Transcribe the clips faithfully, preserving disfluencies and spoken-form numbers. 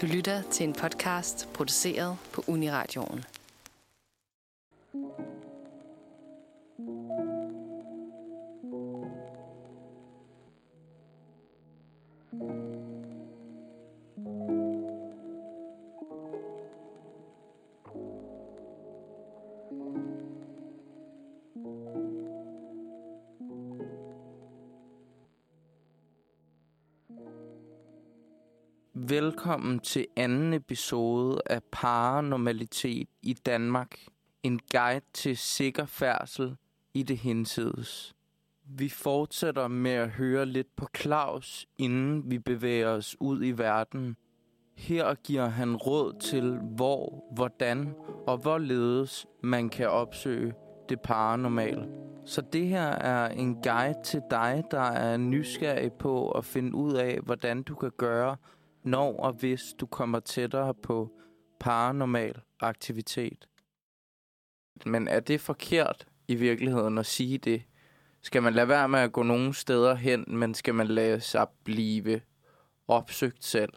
Du lytter til en podcast produceret på Uniradioen. Velkommen til anden episode af Paranormalitet i Danmark. En guide til sikker færdsel i det hinsides. Vi fortsætter med at høre lidt på Claus, inden vi bevæger os ud i verden. Her giver han råd til, hvor, hvordan og hvorledes man kan opsøge det paranormale. Så det her er en guide til dig, der er nysgerrig på at finde ud af, hvordan du kan gøre, når og hvis du kommer tættere på paranormal aktivitet. Men er det forkert i virkeligheden at sige det? Skal man lade være med at gå nogle steder hen, men skal man lade sig blive opsøgt selv?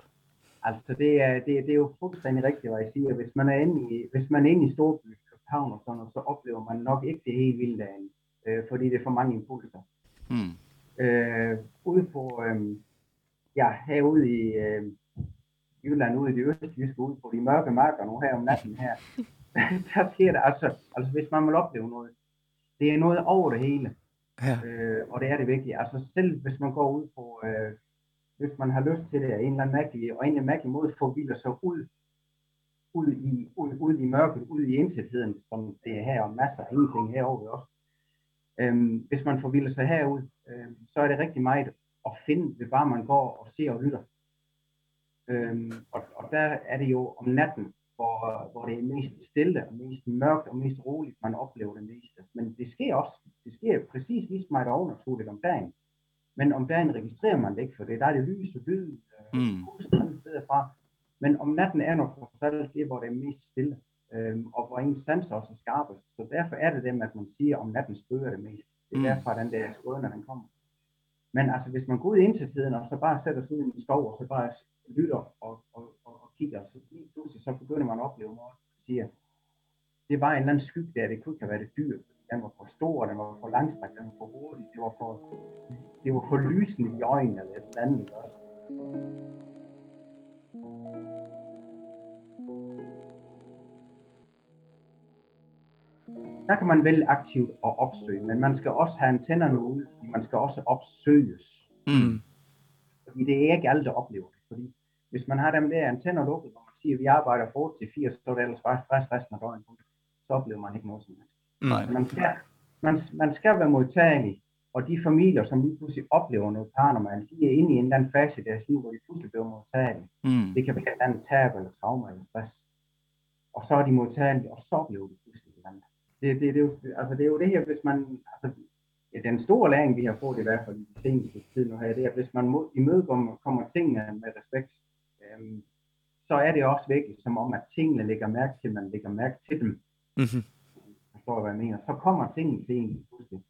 Altså det er, det er, det er jo fuldstændig rigtigt, hvad jeg siger. Hvis man er inde i, hvis man er inde i storbyen, København og sådan noget, så oplever man nok ikke det helt vildt derinde, øh, fordi det er for mange impulser. Hmm. Øh, ude på... Øh, Ja, herude i øh, Jylland, ude i det østjyske, ude på de mørke marker nu her om natten her, der sker det altså, altså hvis man vil opleve noget, det er noget over det hele, ja. øh, og det er det vigtige. Altså selv hvis man går ud på, øh, hvis man har lyst til det, en eller anden mærkelig, og en eller anden mærkelig måde forvilder sig ud, ud i, ud, ud i mørket, ud i ensomheden, som det er her, og masser af ingenting herovre også. Øh, hvis man forvilder sig herud, øh, så er det rigtig meget og finde ved bare man går og ser og lytter. Øhm, og, og der er det jo om natten, hvor, hvor det er mest stille, og mest mørkt og mest roligt, man oplever det meste. Men det sker også, det sker præcis lige så meget overnaturligt om dagen. Men om dagen registrerer man det ikke, for det der er det lys og lyd, huset andre steder fra. Men om natten er nok forstået det, hvor det er mest stille, øhm, og hvor ens sanser også er skarpe. Så derfor er det dem, at man siger, om natten spøger det mest. Det er derfor, den der skød, når den kommer. Men altså, hvis man går ud ind til tiden, og så bare sætter sig ud i en skov, og så bare lytter og, og, og, og kigger, så lige pludselig, så begynder man at opleve noget, og siger, det var en eller anden skygge der, det kunne ikke have været et dyr. Den var for stor, den var for langstrakt, den var for hurtig, det var for, det var for lysende i øjnene, eller et eller andet. Der kan man vælge aktivt og opsøge, men man skal også have antennerne ude, fordi man skal også opsøges. Mm. Fordi det er ikke alle, der oplever det. Fordi hvis man har dem der antenner lukket, og man siger, at vi arbejder fra otte til firs, så er det ellers bare stress resten af døgnet, så oplever man ikke noget som helst. Mm. Man skal, man, man skal være modtagelig, og de familier, som lige pludselig oplever noget paranormalt, de er inde i en eller anden fase i deres liv, hvor de pludselig bliver modtagelige. Mm. Det kan være et eller andet tab eller trauma eller stress. Og så er de modtagelige, og så oplever de pludselig et andet. Det, det, det, er jo, altså det er jo det her, hvis man, altså, ja, den store læring, vi har fået i hvert fald i seneste tid nu her, det er, at hvis man imødekommer kommer tingene med respekt, øhm, så er det også vigtigt, som om, at tingene lægger mærke til, man lægger mærke til dem. Mm-hmm. Forstår hvad jeg mener? Så kommer tingene til en pludselig.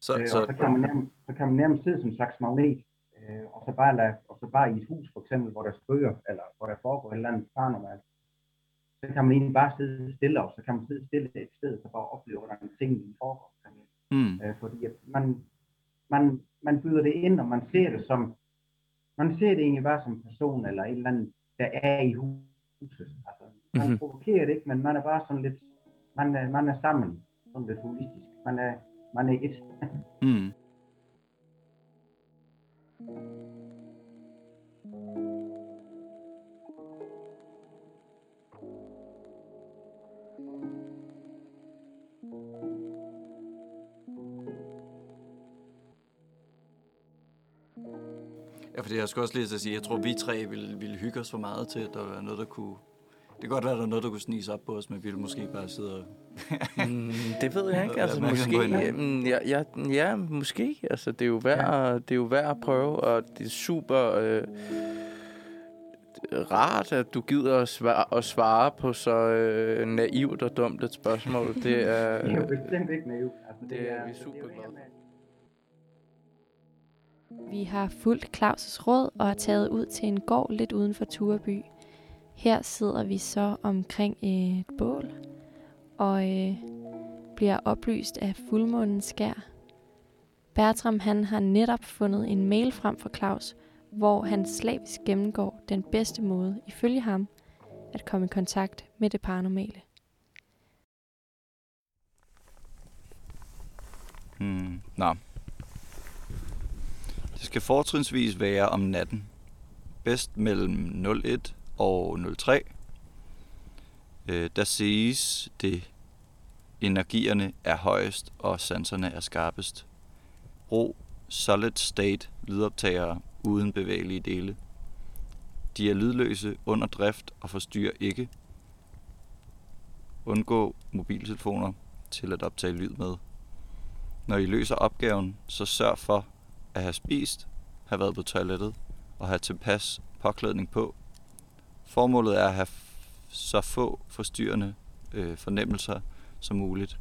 Så, øh, så, så, kan man nærmest, så kan man nærmest sidde som en slags magnet, øh, og, så bare lade, og så bare i et hus, for eksempel, hvor der spøger, eller hvor der foregår et eller andet paranormalt. Så kan man egentlig bare sidde stille, og så kan man sidde stille et sted, så bare opleve, hvordan tingene foregår. Mm. Øh, fordi at man, man, man byder det ind, og man ser det som, man ser det egentlig bare som person, eller en eller anden, der er i huset. Altså, man mm-hmm. provokerer det ikke, men man er bare sådan lidt, man er, man er sammen, sådan lidt holistisk. Man er, man er et. Mm. Ja, fordi jeg skulle også lige så sige, jeg tror, vi tre ville, ville hygge os for meget til, at der var noget, der kunne... Det kan godt være, at der er noget, der kunne snise op på os, men vi ville måske bare sidde og... mm, det ved jeg ikke, altså måske... Ja, ja, ja, måske. Altså, det er jo værd, ja. Det er jo værd at prøve, og det er super øh, rart, at du gider at svare, at svare på så øh, naivt og dumt et spørgsmål. Det er... Øh, det er jo bestemt ikke naivt. Altså, det, det er vi er super glade for. Vi har fulgt Claus' råd og er taget ud til en gård lidt uden for Tureby. Her sidder vi så omkring et bål og øh, bliver oplyst af fuldmånens skær. Bertram han har netop fundet en mail frem for Claus, hvor han slavisk gennemgår den bedste måde, ifølge ham, at komme i kontakt med det paranormale. Hmm, nej. Det skal fortrinsvis være om natten. Bedst mellem nul et og nul tre. Øh, der siges det, energierne er højest og sanserne er skarpest. Ro, solid state, lydoptagere uden bevægelige dele. De er lydløse, under drift og forstyrrer ikke. Undgå mobiltelefoner til at optage lyd med. Når I løser opgaven, så sørg for at have spist, have været på toilettet og have tilpas påklædning på. Formålet er at have så få forstyrrende øh, fornemmelser som muligt.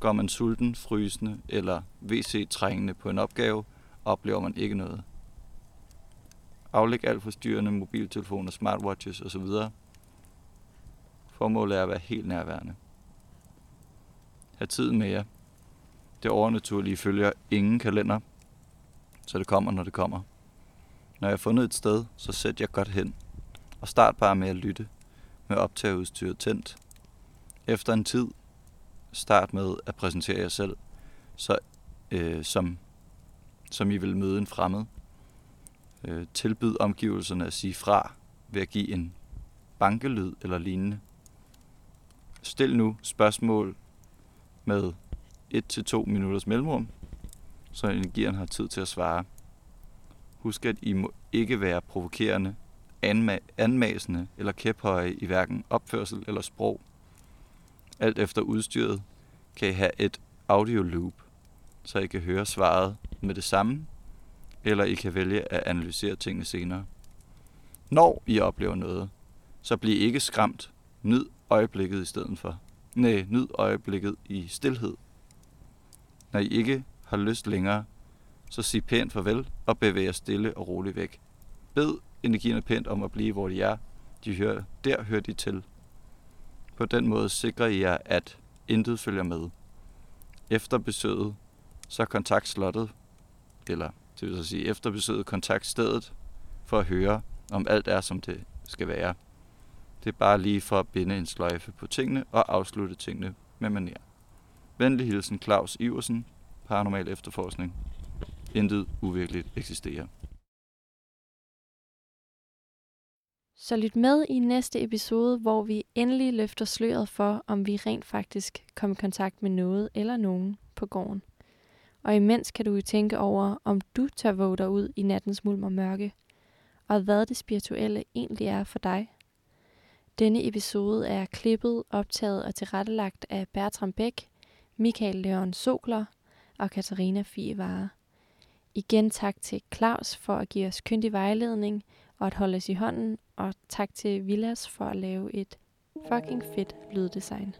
Går man sulten, frysende eller W C-trængende på en opgave, oplever man ikke noget. Aflæg alt forstyrrende, mobiltelefoner, smartwatches og så videre. Formålet er at være helt nærværende. Hav tiden med jer. Det overnaturlige følger ingen kalender, så det kommer, når det kommer. Når jeg har fundet et sted, så sæt jeg godt hen. Og start bare med at lytte, med optageudstyret tændt. Efter en tid, start med at præsentere jer selv, så, øh, som, som I vil møde en fremmed. Øh, tilbyd omgivelserne at sige fra ved at give en bankelyd eller lignende. Stil nu spørgsmål med et til to minutters mellemrum, så energien har tid til at svare. Husk, at I må ikke være provokerende, anma- anmasende eller kæphøje i hverken opførsel eller sprog. Alt efter udstyret kan I have et audioloop, så I kan høre svaret med det samme, eller I kan vælge at analysere tingene senere. Når I oplever noget, så bliv ikke skræmt. Nyd øjeblikket i stedet for. Næh, nyd øjeblikket i stilhed. Når I ikke har lyst længere, så sig pænt farvel og bevæg jer stille og roligt væk. Bed energierne pænt om at blive, hvor de er. De hører, der hører de til. På den måde sikrer I jer, at intet følger med. Efter besøget, så kontakt slottet, eller det vil så sige efter besøget, kontakt stedet, for at høre, om alt er, som det skal være. Det er bare lige for at binde en sløjfe på tingene og afslutte tingene med manér. Venlig hilsen, Claus Iversen, Paranormal Efterforskning. Intet uvirkeligt eksisterer. Så lyt med i næste episode, hvor vi endelig løfter sløret for, om vi rent faktisk kom i kontakt med noget eller nogen på gården. Og imens kan du jo tænke over, om du tør våge dig ud i nattens mulm og mørke, og hvad det spirituelle egentlig er for dig. Denne episode er klippet, optaget og tilrettelagt af Bertram Bæk, Mikael Løren Sokler og Katarina Fie varer. Igen tak til Claus for at give os kyndig vejledning og at holde os i hånden, og tak til Villas for at lave et fucking fedt lyddesign.